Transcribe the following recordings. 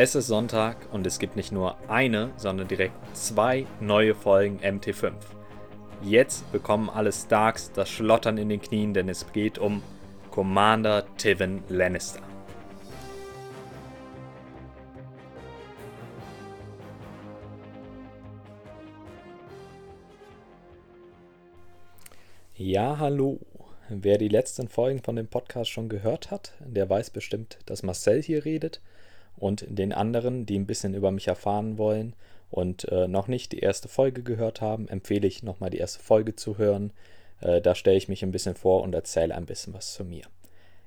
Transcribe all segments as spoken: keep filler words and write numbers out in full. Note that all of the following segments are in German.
Es ist Sonntag und es gibt nicht nur eine, sondern direkt zwei neue Folgen M T fünf. Jetzt bekommen alle Starks das Schlottern in den Knien, denn es geht um Commander Tywin Lannister. Ja, hallo. Wer die letzten Folgen von dem Podcast schon gehört hat, der weiß bestimmt, dass Marcel hier redet. Und den anderen, die ein bisschen über mich erfahren wollen und äh, noch nicht die erste Folge gehört haben, empfehle ich nochmal die erste Folge zu hören. Äh, da stelle ich mich ein bisschen vor und erzähle ein bisschen was zu mir.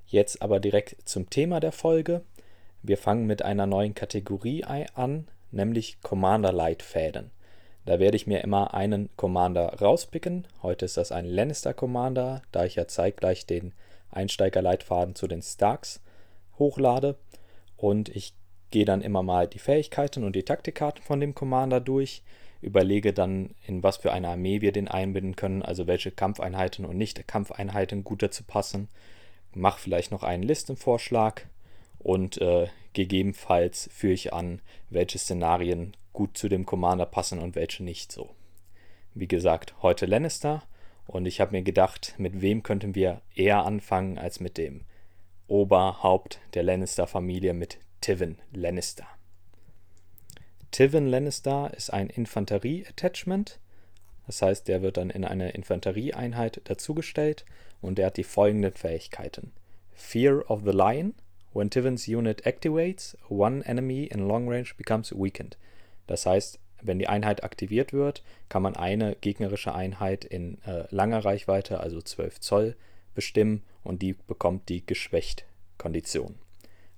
Jetzt aber direkt zum Thema der Folge. Wir fangen mit einer neuen Kategorie an, nämlich Commander-Leitfäden. Da werde ich mir immer einen Commander rauspicken. Heute ist das ein Lannister-Commander, da ich ja zeitgleich den Einsteiger-Leitfaden zu den Starks hochlade. Und ich gehe dann immer mal die Fähigkeiten und die Taktikkarten von dem Commander durch, überlege dann, in was für eine Armee wir den einbinden können, also welche Kampfeinheiten und Nicht-Kampfeinheiten gut dazu passen, mache vielleicht noch einen Listenvorschlag und äh, gegebenenfalls führe ich an, welche Szenarien gut zu dem Commander passen und welche nicht so. Wie gesagt, heute Lannister, und ich habe mir gedacht, mit wem könnten wir eher anfangen als mit dem Oberhaupt der Lannister-Familie, mit Tywin Lannister. Tywin Lannister ist ein Infanterie-Attachment, das heißt, der wird dann in eine Infanterieeinheit dazugestellt, und er hat die folgenden Fähigkeiten: Fear of the Lion, when Tywin's unit activates, one enemy in long range becomes weakened. Das heißt, wenn die Einheit aktiviert wird, kann man eine gegnerische Einheit in äh, langer Reichweite, also zwölf Zoll, bestimmen, und die bekommt die Geschwächt-Kondition.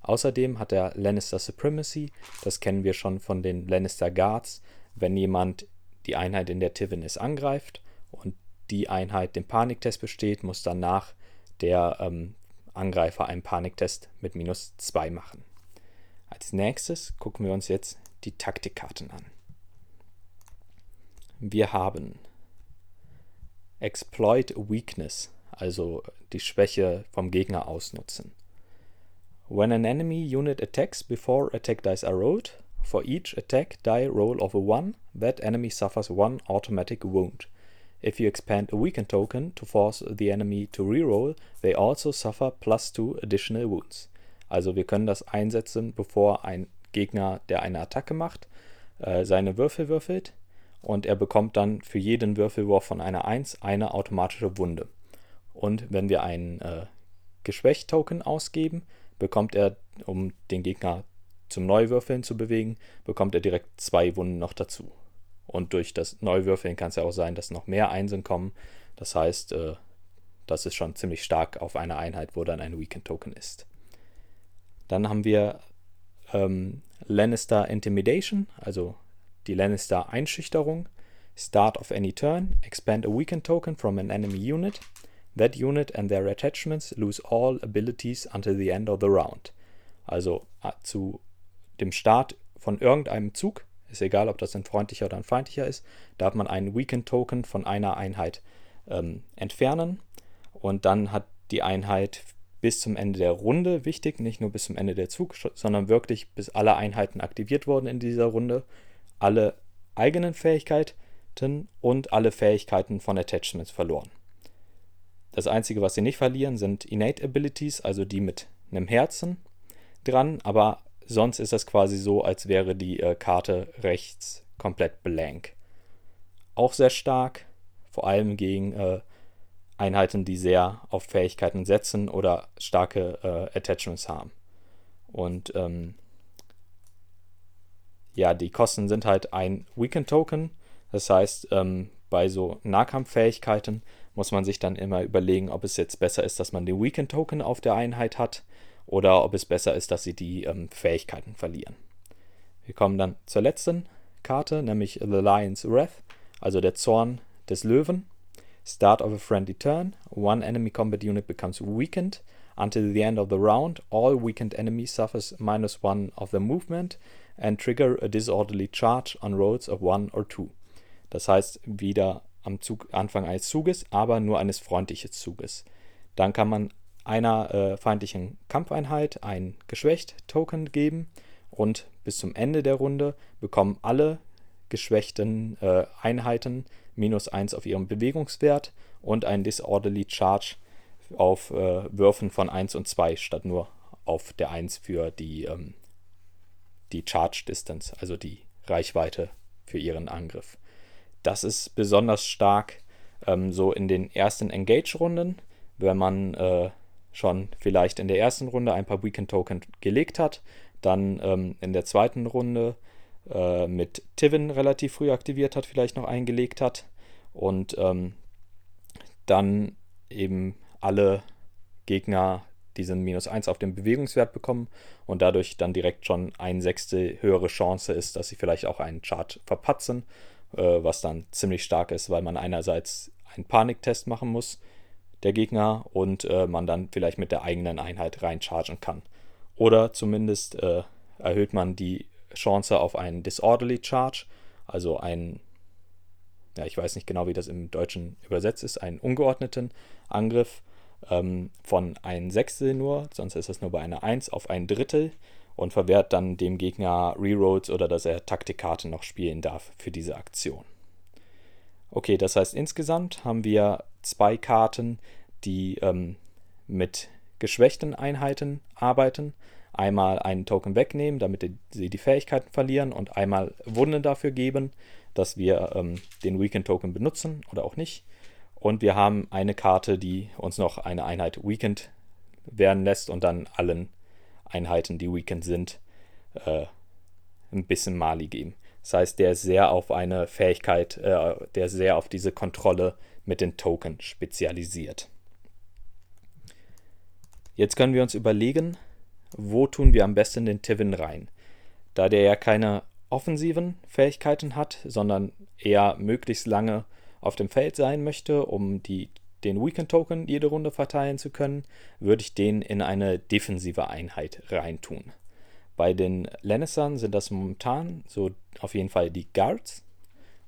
Außerdem hat er Lannister Supremacy, das kennen wir schon von den Lannister Guards. Wenn jemand die Einheit, in der Tywin ist, angreift und die Einheit den Paniktest besteht, muss danach der ähm, Angreifer einen Paniktest mit minus zwei machen. Als nächstes gucken wir uns jetzt die Taktikkarten an. Wir haben Exploit Weakness, also die Schwäche vom Gegner ausnutzen. When an enemy unit attacks, before attack dice are rolled, for each attack die roll of a one, that enemy suffers one automatic wound. If you expand a weakened token to force the enemy to reroll, they also suffer plus two additional wounds. Also wir können das einsetzen, bevor ein Gegner, der eine Attacke macht, seine Würfel würfelt, und er bekommt dann für jeden Würfelwurf von einer eins eine automatische Wunde. Und wenn wir einen äh, Geschwächt-Token ausgeben, bekommt er, um den Gegner zum Neuwürfeln zu bewegen, bekommt er direkt zwei Wunden noch dazu. Und durch das Neuwürfeln kann es ja auch sein, dass noch mehr Einsen kommen. Das heißt, äh, das ist schon ziemlich stark auf einer Einheit, wo dann ein Weakened-Token ist. Dann haben wir ähm, Lannister Intimidation, also die Lannister Einschüchterung. Start of any turn, expand a Weakened Token from an enemy unit. That unit and their attachments lose all abilities until the end of the round. Also zu dem Start von irgendeinem Zug, ist egal, ob das ein freundlicher oder ein feindlicher ist, darf man einen Weakened Token von einer Einheit ähm, entfernen, und dann hat die Einheit bis zum Ende der Runde, wichtig, nicht nur bis zum Ende der Zug, sondern wirklich bis alle Einheiten aktiviert wurden in dieser Runde, alle eigenen Fähigkeiten und alle Fähigkeiten von Attachments verloren. Das Einzige, was sie nicht verlieren, sind Innate Abilities, also die mit einem Herzen dran, aber sonst ist das quasi so, als wäre die äh, Karte rechts komplett blank. Auch sehr stark, vor allem gegen äh, Einheiten, die sehr auf Fähigkeiten setzen oder starke äh, Attachments haben. Und ähm, ja, die Kosten sind halt ein Weakened Token, das heißt, ähm, bei so Nahkampffähigkeiten muss man sich dann immer überlegen, ob es jetzt besser ist, dass man den Weakened Token auf der Einheit hat, oder ob es besser ist, dass sie die ähm, Fähigkeiten verlieren. Wir kommen dann zur letzten Karte, nämlich The Lion's Wrath, also der Zorn des Löwen. Start of a friendly turn, one enemy combat unit becomes weakened. Until the end of the round, all weakened enemies suffers minus one of their movement and trigger a disorderly charge on rolls of one or two. Das heißt, wieder am Zug, Anfang eines Zuges, aber nur eines freundlichen Zuges. Dann kann man einer äh, feindlichen Kampfeinheit ein Geschwächt-Token geben und bis zum Ende der Runde bekommen alle geschwächten äh, Einheiten minus eins auf ihrem Bewegungswert und ein Disorderly Charge auf äh, Würfen von eins und zwei statt nur auf der eins für die, ähm, die Charge Distance, also die Reichweite für ihren Angriff. Das ist besonders stark ähm, so in den ersten Engage-Runden, wenn man äh, schon vielleicht in der ersten Runde ein paar Weekend Token gelegt hat, dann ähm, in der zweiten Runde äh, mit Tywin relativ früh aktiviert hat, vielleicht noch eingelegt hat und ähm, dann eben alle Gegner diesen minus eins auf den Bewegungswert bekommen und dadurch dann direkt schon ein Sechstel höhere Chance ist, dass sie vielleicht auch einen Charge verpatzen, äh, was dann ziemlich stark ist, weil man einerseits einen Paniktest machen muss, der Gegner, und äh, man dann vielleicht mit der eigenen Einheit reinchargen kann. Oder zumindest äh, erhöht man die Chance auf einen Disorderly Charge, also einen, ja, ich weiß nicht genau, wie das im Deutschen übersetzt ist, einen ungeordneten Angriff ähm, von ein Sechstel nur, sonst ist das nur bei einer eins, auf ein Drittel und verwehrt dann dem Gegner Rerolls oder dass er Taktikkarten noch spielen darf für diese Aktion. Okay, das heißt, insgesamt haben wir zwei Karten, die ähm, mit geschwächten Einheiten arbeiten. Einmal einen Token wegnehmen, damit sie die Fähigkeiten verlieren, und einmal Wunden dafür geben, dass wir ähm, den Weakened Token benutzen oder auch nicht. Und wir haben eine Karte, die uns noch eine Einheit Weakened werden lässt und dann allen Einheiten, die Weakened sind, äh, ein bisschen Mali geben. Das heißt, der ist sehr auf eine Fähigkeit, äh, der ist sehr auf diese Kontrolle mit den Token spezialisiert. Jetzt können wir uns überlegen, wo tun wir am besten den Tywin rein? Da der ja keine offensiven Fähigkeiten hat, sondern eher möglichst lange auf dem Feld sein möchte, um die, den Weekend Token jede Runde verteilen zu können, würde ich den in eine defensive Einheit reintun. Bei den Lannistern sind das momentan so auf jeden Fall die Guards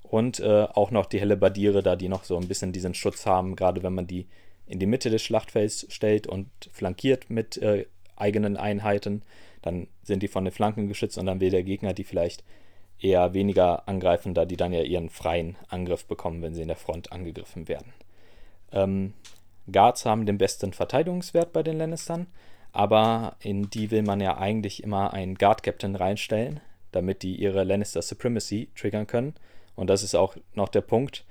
und äh, auch noch die Halberdiere, da die noch so ein bisschen diesen Schutz haben, gerade wenn man die in die Mitte des Schlachtfelds stellt und flankiert mit äh, eigenen Einheiten, dann sind die von den Flanken geschützt und dann will der Gegner die vielleicht eher weniger angreifen, da die dann ja ihren freien Angriff bekommen, wenn sie in der Front angegriffen werden. Ähm, Guards haben den besten Verteidigungswert bei den Lannistern, aber in die will man ja eigentlich immer einen Guard-Captain reinstellen, damit die ihre Lannister Supremacy triggern können. Und das ist auch noch der Punkt.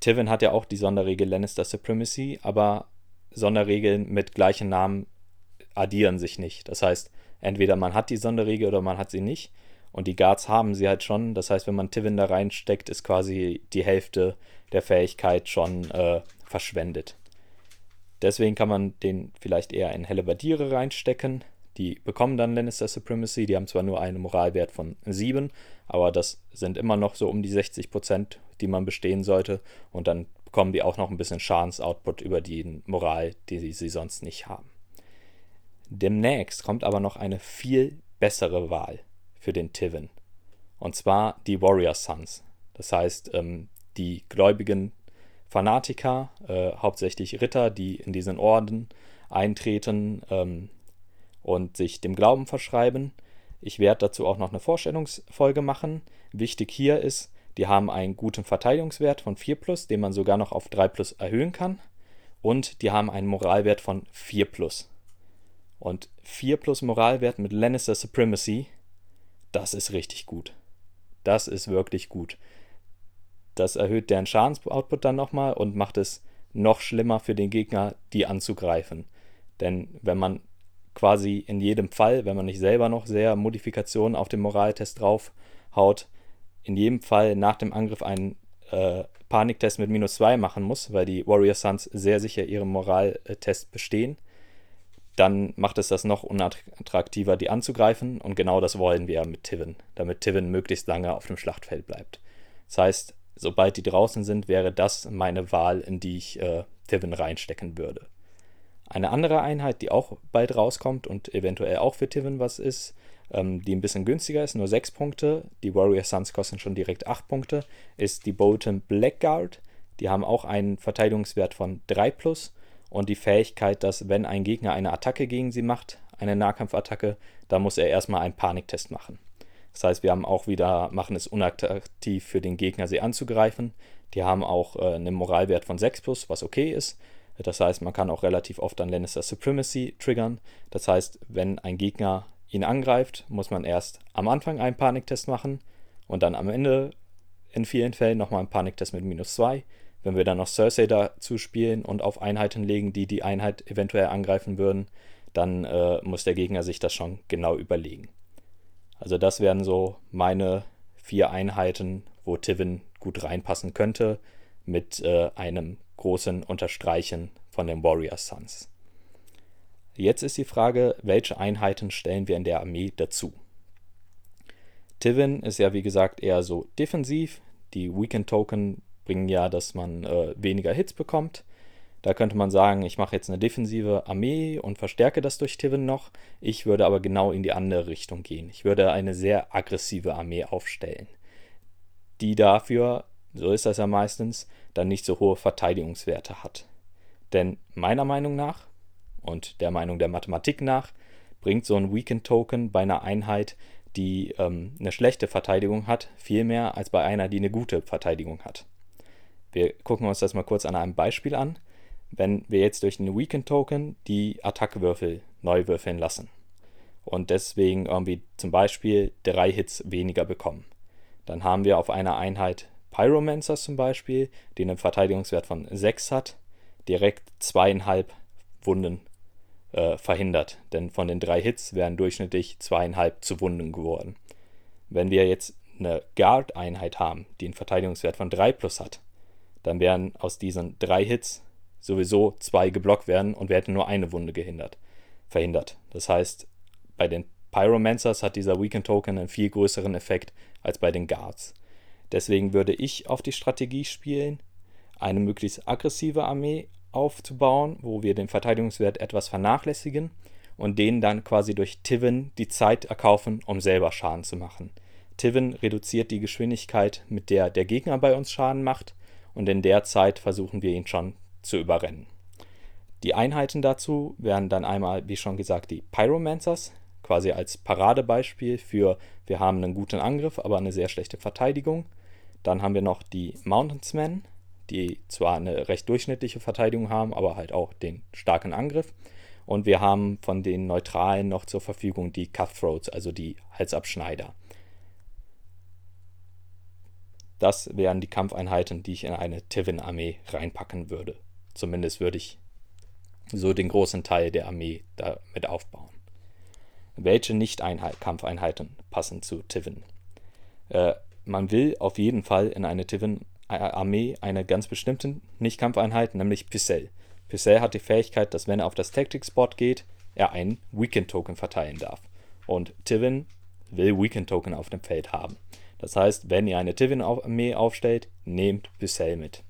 Tywin hat ja auch die Sonderregel Lannister Supremacy, aber Sonderregeln mit gleichen Namen addieren sich nicht. Das heißt, entweder man hat die Sonderregel oder man hat sie nicht. Und die Guards haben sie halt schon. Das heißt, wenn man Tywin da reinsteckt, ist quasi die Hälfte der Fähigkeit schon äh, verschwendet. Deswegen kann man den vielleicht eher in Halberdiere reinstecken. Die bekommen dann Lannister Supremacy. Die haben zwar nur einen Moralwert von sieben, aber das sind immer noch so um die sechzig Prozent, die man bestehen sollte. Und dann bekommen die auch noch ein bisschen Schadensoutput über die Moral, die sie sonst nicht haben. Demnächst kommt aber noch eine viel bessere Wahl für den Tywin. Und zwar die Warrior Sons. Das heißt, ähm, die gläubigen Fanatiker, äh, hauptsächlich Ritter, die in diesen Orden eintreten, ähm, und sich dem Glauben verschreiben. Ich werde dazu auch noch eine Vorstellungsfolge machen. Wichtig hier ist, die haben einen guten Verteidigungswert von vier plus, den man sogar noch auf drei plus erhöhen kann. Und die haben einen Moralwert von vier plus. Und vier plus Moralwert mit Lannister Supremacy, das ist richtig gut. Das ist wirklich gut. Das erhöht deren Schadensoutput dann nochmal und macht es noch schlimmer für den Gegner, die anzugreifen. Denn wenn man quasi in jedem Fall, wenn man nicht selber noch sehr Modifikationen auf den Moraltest draufhaut, in jedem Fall nach dem Angriff einen äh, Paniktest mit minus zwei machen muss, weil die Warrior Sons sehr sicher ihren Moraltest bestehen, dann macht es das noch unattraktiver, die anzugreifen. Und genau das wollen wir mit Tywin, damit Tywin möglichst lange auf dem Schlachtfeld bleibt. Das heißt, sobald die draußen sind, wäre das meine Wahl, in die ich äh, Tywin reinstecken würde. Eine andere Einheit, die auch bald rauskommt und eventuell auch für Tywin was ist, ähm, die ein bisschen günstiger ist, nur sechs Punkte, die Warrior Sons kosten schon direkt acht Punkte, ist die Bolton Blackguard. Die haben auch einen Verteidigungswert von drei plus und die Fähigkeit, dass wenn ein Gegner eine Attacke gegen sie macht, eine Nahkampfattacke, da muss er erstmal einen Paniktest machen. Das heißt, wir haben auch wieder, machen es unattraktiv für den Gegner, sie anzugreifen. Die haben auch äh, einen Moralwert von sechs plus, was okay ist. Das heißt, man kann auch relativ oft dann Lannister Supremacy triggern. Das heißt, wenn ein Gegner ihn angreift, muss man erst am Anfang einen Paniktest machen und dann am Ende in vielen Fällen nochmal einen Paniktest mit minus zwei. Wenn wir dann noch Cersei dazu spielen und auf Einheiten legen, die die Einheit eventuell angreifen würden, dann äh, muss der Gegner sich das schon genau überlegen. Also das wären so meine vier Einheiten, wo Tywin gut reinpassen könnte, mit äh, einem großen Unterstreichen von den Warrior Sons. Jetzt ist die Frage, welche Einheiten stellen wir in der Armee dazu? Tywin ist ja wie gesagt eher so defensiv. Die Weakened Token bringen ja, dass man äh, weniger Hits bekommt. Da könnte man sagen, ich mache jetzt eine defensive Armee und verstärke das durch Tywin noch. Ich würde aber genau in die andere Richtung gehen. Ich würde eine sehr aggressive Armee aufstellen, die dafür, so ist das ja meistens, dann nicht so hohe Verteidigungswerte hat. Denn meiner Meinung nach und der Meinung der Mathematik nach bringt so ein Weakened Token bei einer Einheit, die ähm, eine schlechte Verteidigung hat, viel mehr als bei einer, die eine gute Verteidigung hat. Wir gucken uns das mal kurz an einem Beispiel an. Wenn wir jetzt durch einen Weakened Token die Attackwürfel neu würfeln lassen und deswegen irgendwie zum Beispiel drei Hits weniger bekommen, dann haben wir auf einer Einheit Pyromancers zum Beispiel, die einen Verteidigungswert von sechs hat, direkt zweieinhalb Wunden äh, verhindert. Denn von den drei Hits wären durchschnittlich zweieinhalb zu Wunden geworden. Wenn wir jetzt eine Guard-Einheit haben, die einen Verteidigungswert von drei plus hat, dann wären aus diesen drei Hits sowieso zwei geblockt werden und wir hätten nur eine Wunde gehindert, verhindert. Das heißt, bei den Pyromancers hat dieser Weakened Token einen viel größeren Effekt als bei den Guards. Deswegen würde ich auf die Strategie spielen, eine möglichst aggressive Armee aufzubauen, wo wir den Verteidigungswert etwas vernachlässigen und denen dann quasi durch Tywin die Zeit erkaufen, um selber Schaden zu machen. Tywin reduziert die Geschwindigkeit, mit der der Gegner bei uns Schaden macht, und in der Zeit versuchen wir ihn schon zu überrennen. Die Einheiten dazu wären dann einmal, wie schon gesagt, die Pyromancers, quasi als Paradebeispiel für wir haben einen guten Angriff, aber eine sehr schlechte Verteidigung. Dann haben wir noch die Mountainsmen, die zwar eine recht durchschnittliche Verteidigung haben, aber halt auch den starken Angriff. Und wir haben von den Neutralen noch zur Verfügung die Cutthroats, also die Halsabschneider. Das wären die Kampfeinheiten, die ich in eine Tywin-Armee reinpacken würde. Zumindest würde ich so den großen Teil der Armee damit aufbauen. Welche Nicht-Kampfeinheiten passen zu Tywin? Äh, man will auf jeden Fall in eine Tywin-Armee eine ganz bestimmte Nicht-Kampfeinheit, nämlich Pycelle. Pycelle hat die Fähigkeit, dass wenn er auf das Tactics-Board geht, er einen Weakened-Token verteilen darf. Und Tywin will Weakened-Token auf dem Feld haben. Das heißt, wenn ihr eine Tywin-Armee aufstellt, nehmt Pycelle mit.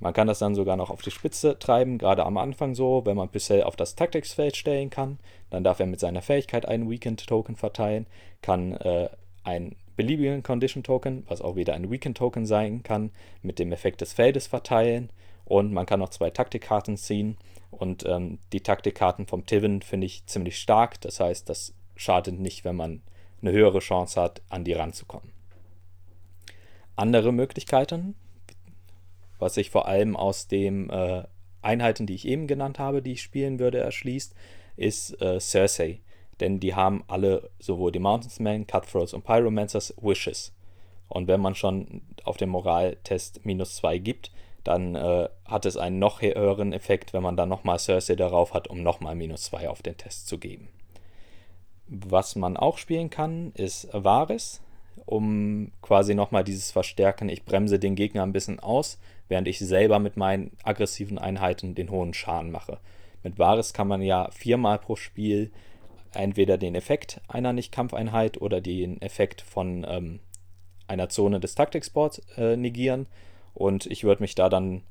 Man kann das dann sogar noch auf die Spitze treiben, gerade am Anfang so, wenn man Pycelle auf das Taktiksfeld stellen kann, dann darf er mit seiner Fähigkeit einen Weakened Token verteilen, kann äh, einen beliebigen Condition Token, was auch wieder ein Weakened Token sein kann, mit dem Effekt des Feldes verteilen, und man kann noch zwei Taktikkarten ziehen, und ähm, die Taktikkarten vom Tywin finde ich ziemlich stark, das heißt, das schadet nicht, wenn man eine höhere Chance hat, an die ranzukommen. Andere Möglichkeiten, was sich vor allem aus den äh, Einheiten, die ich eben genannt habe, die ich spielen würde, erschließt, ist äh, Cersei. Denn die haben alle, sowohl die Mountainsmen, Cutthroats und Pyromancers, Wishes. Und wenn man schon auf den Moraltest minus zwei gibt, dann äh, hat es einen noch höheren Effekt, wenn man dann nochmal Cersei darauf hat, um nochmal minus zwei auf den Test zu geben. Was man auch spielen kann, ist Varys, um quasi nochmal dieses Verstärken, ich bremse den Gegner ein bisschen aus, während ich selber mit meinen aggressiven Einheiten den hohen Schaden mache. Mit Varys kann man ja viermal pro Spiel entweder den Effekt einer Nicht-Kampfeinheit oder den Effekt von ähm, einer Zone des Taktiksports äh, negieren, und ich würde mich da dann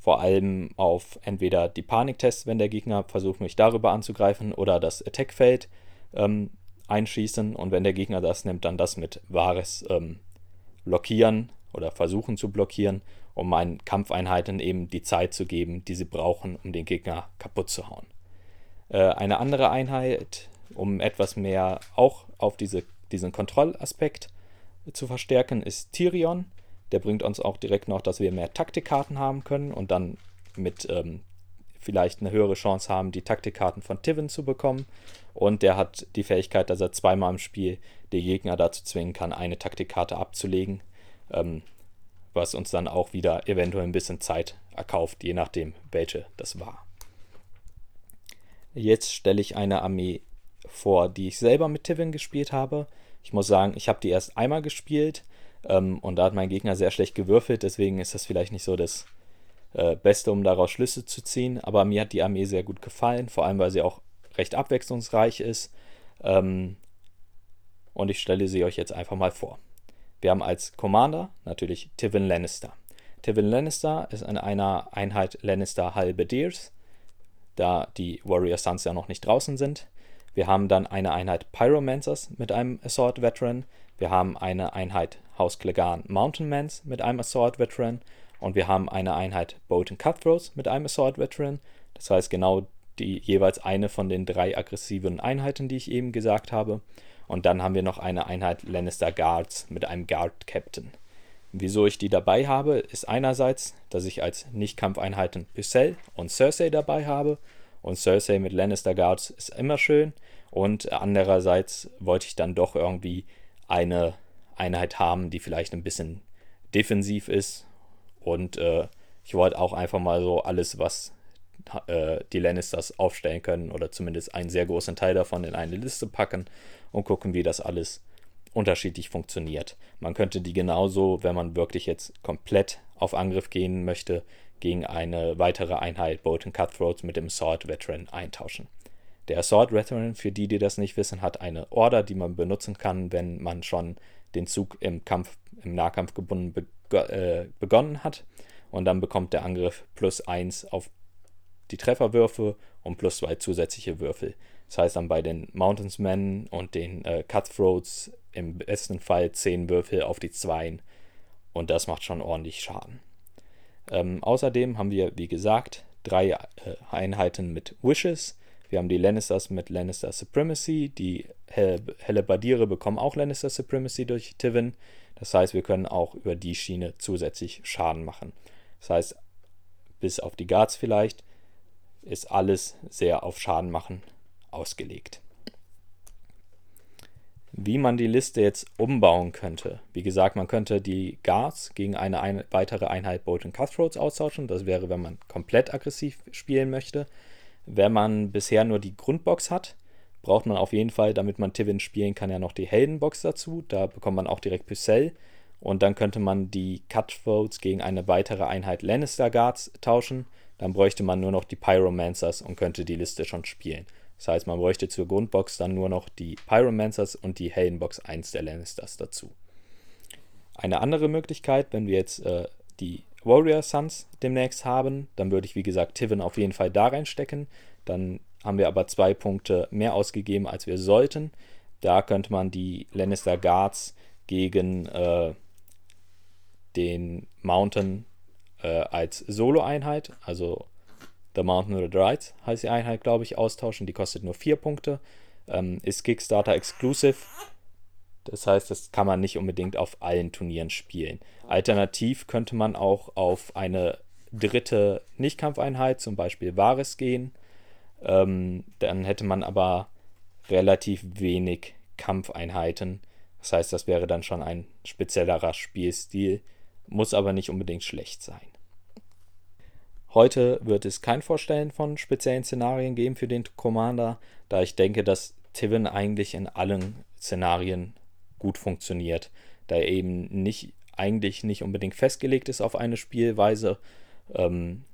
vor allem auf entweder die Paniktests, wenn der Gegner versucht, mich darüber anzugreifen, oder das Attack-Feld ähm, einschießen, und wenn der Gegner das nimmt, dann das mit Varys ähm, blockieren oder versuchen zu blockieren, um meinen Kampfeinheiten eben die Zeit zu geben, die sie brauchen, um den Gegner kaputt zu hauen. äh, eine andere Einheit, um etwas mehr auch auf diese, diesen Kontrollaspekt zu verstärken, ist Tyrion. Der bringt uns auch direkt noch, dass wir mehr Taktikkarten haben können und dann mit ähm, vielleicht eine höhere Chance haben, die Taktikkarten von Tywin zu bekommen. Und der hat die Fähigkeit, dass er zweimal im Spiel die Gegner dazu zwingen kann, eine Taktikkarte abzulegen, ähm, was uns dann auch wieder eventuell ein bisschen Zeit erkauft, je nachdem, welche das war. Jetzt stelle ich eine Armee vor, die ich selber mit Tywin gespielt habe. Ich muss sagen, ich habe die erst einmal gespielt ähm, und da hat mein Gegner sehr schlecht gewürfelt, deswegen ist das vielleicht nicht so das äh, Beste, um daraus Schlüsse zu ziehen. Aber mir hat die Armee sehr gut gefallen, vor allem weil sie auch recht abwechslungsreich ist. Ähm, und ich stelle sie euch jetzt einfach mal vor. Wir haben als Commander natürlich Tywin Lannister. Tywin Lannister ist in einer Einheit Lannister Halberdeers, da die Warrior Sons ja noch nicht draußen sind. Wir haben dann eine Einheit Pyromancers mit einem Assault Veteran. Wir haben eine Einheit House Clegane Mountainmen mit einem Assault Veteran. Und wir haben eine Einheit Bolton Cutthroats mit einem Assault Veteran. Das heißt genau die jeweils eine von den drei aggressiven Einheiten, die ich eben gesagt habe. Und dann haben wir noch eine Einheit Lannister Guards mit einem Guard-Captain. Wieso ich die dabei habe, ist einerseits, dass ich als Nicht-Kampfeinheiten Pycelle und Cersei dabei habe. Und Cersei mit Lannister Guards ist immer schön. Und andererseits wollte ich dann doch irgendwie eine Einheit haben, die vielleicht ein bisschen defensiv ist. Und äh, ich wollte auch einfach mal so alles, was äh, die Lannisters aufstellen können, oder zumindest einen sehr großen Teil davon, in eine Liste packen und gucken, wie das alles unterschiedlich funktioniert. Man könnte die genauso, wenn man wirklich jetzt komplett auf Angriff gehen möchte, gegen eine weitere Einheit Bolton Cutthroats mit dem Sword Veteran eintauschen. Der Sword Veteran, für die, die das nicht wissen, hat eine Order, die man benutzen kann, wenn man schon den Zug im Kampf, im Nahkampf gebunden beg- äh, begonnen hat. Und dann bekommt der Angriff plus eins auf die Trefferwürfe und plus zwei zusätzliche Würfel. Das heißt dann bei den Mountainsmen und den äh, Cutthroats im besten Fall zehn Würfel auf die Zweien. Und das macht schon ordentlich Schaden. Ähm, außerdem haben wir, wie gesagt, drei äh, Einheiten mit Wishes. Wir haben die Lannisters mit Lannister Supremacy. Die Halberdiere bekommen auch Lannister Supremacy durch Tywin. Das heißt, wir können auch über die Schiene zusätzlich Schaden machen. Das heißt, bis auf die Guards vielleicht, ist alles sehr auf Schaden machen ausgelegt. Wie man die Liste jetzt umbauen könnte. Wie gesagt, man könnte die Guards gegen eine ein- weitere Einheit Bolton Cutthroats austauschen. Das wäre, wenn man komplett aggressiv spielen möchte. Wenn man bisher nur die Grundbox hat, braucht man auf jeden Fall, damit man Tywin spielen kann, ja noch die Heldenbox dazu. Da bekommt man auch direkt Pycelle. Und dann könnte man die Cutthroats gegen eine weitere Einheit Lannister Guards tauschen. Dann bräuchte man nur noch die Pyromancers und könnte die Liste schon spielen. Das heißt, man bräuchte zur Grundbox dann nur noch die Pyromancers und die Heldenbox eins der Lannisters dazu. Eine andere Möglichkeit, wenn wir jetzt äh, die Warrior Sons demnächst haben, dann würde ich, wie gesagt, Tywin auf jeden Fall da reinstecken. Dann haben wir aber zwei Punkte mehr ausgegeben, als wir sollten. Da könnte man die Lannister Guards gegen äh, den Mountain äh, als Solo-Einheit, also The Mountain Red Rides heißt die Einheit, glaube ich, austauschen. Die kostet nur vier Punkte. Ähm, ist Kickstarter exclusive. Das heißt, das kann man nicht unbedingt auf allen Turnieren spielen. Alternativ könnte man auch auf eine dritte Nicht-Kampfeinheit, zum Beispiel Varys, gehen. Ähm, dann hätte man aber relativ wenig Kampfeinheiten. Das heißt, das wäre dann schon ein speziellerer Spielstil. Muss aber nicht unbedingt schlecht sein. Heute wird es kein Vorstellen von speziellen Szenarien geben für den Commander, da ich denke, dass Tywin eigentlich in allen Szenarien gut funktioniert, da er eben nicht, eigentlich nicht unbedingt festgelegt ist auf eine Spielweise, ähm,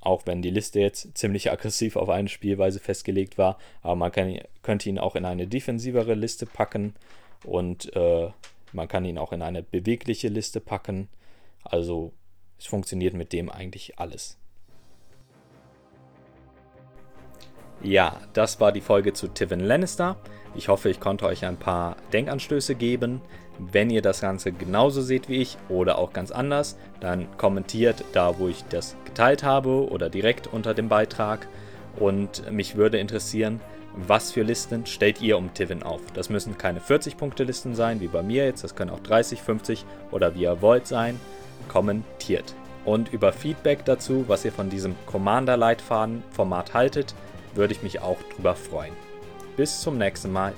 auch wenn die Liste jetzt ziemlich aggressiv auf eine Spielweise festgelegt war, aber man kann, könnte ihn auch in eine defensivere Liste packen und äh, man kann ihn auch in eine bewegliche Liste packen, also es funktioniert mit dem eigentlich alles. Ja, das war die Folge zu Tywin Lannister. Ich hoffe, ich konnte euch ein paar Denkanstöße geben. Wenn ihr das Ganze genauso seht wie ich oder auch ganz anders, dann kommentiert da, wo ich das geteilt habe oder direkt unter dem Beitrag. Und mich würde interessieren, was für Listen stellt ihr um Tywin auf? Das müssen keine vierzig-Punkte-Listen sein, wie bei mir jetzt. Das können auch dreißig, fünftig oder wie ihr wollt sein. Kommentiert. Und über Feedback dazu, was ihr von diesem Commander-Leitfaden-Format haltet, würde ich mich auch drüber freuen. Bis zum nächsten Mal.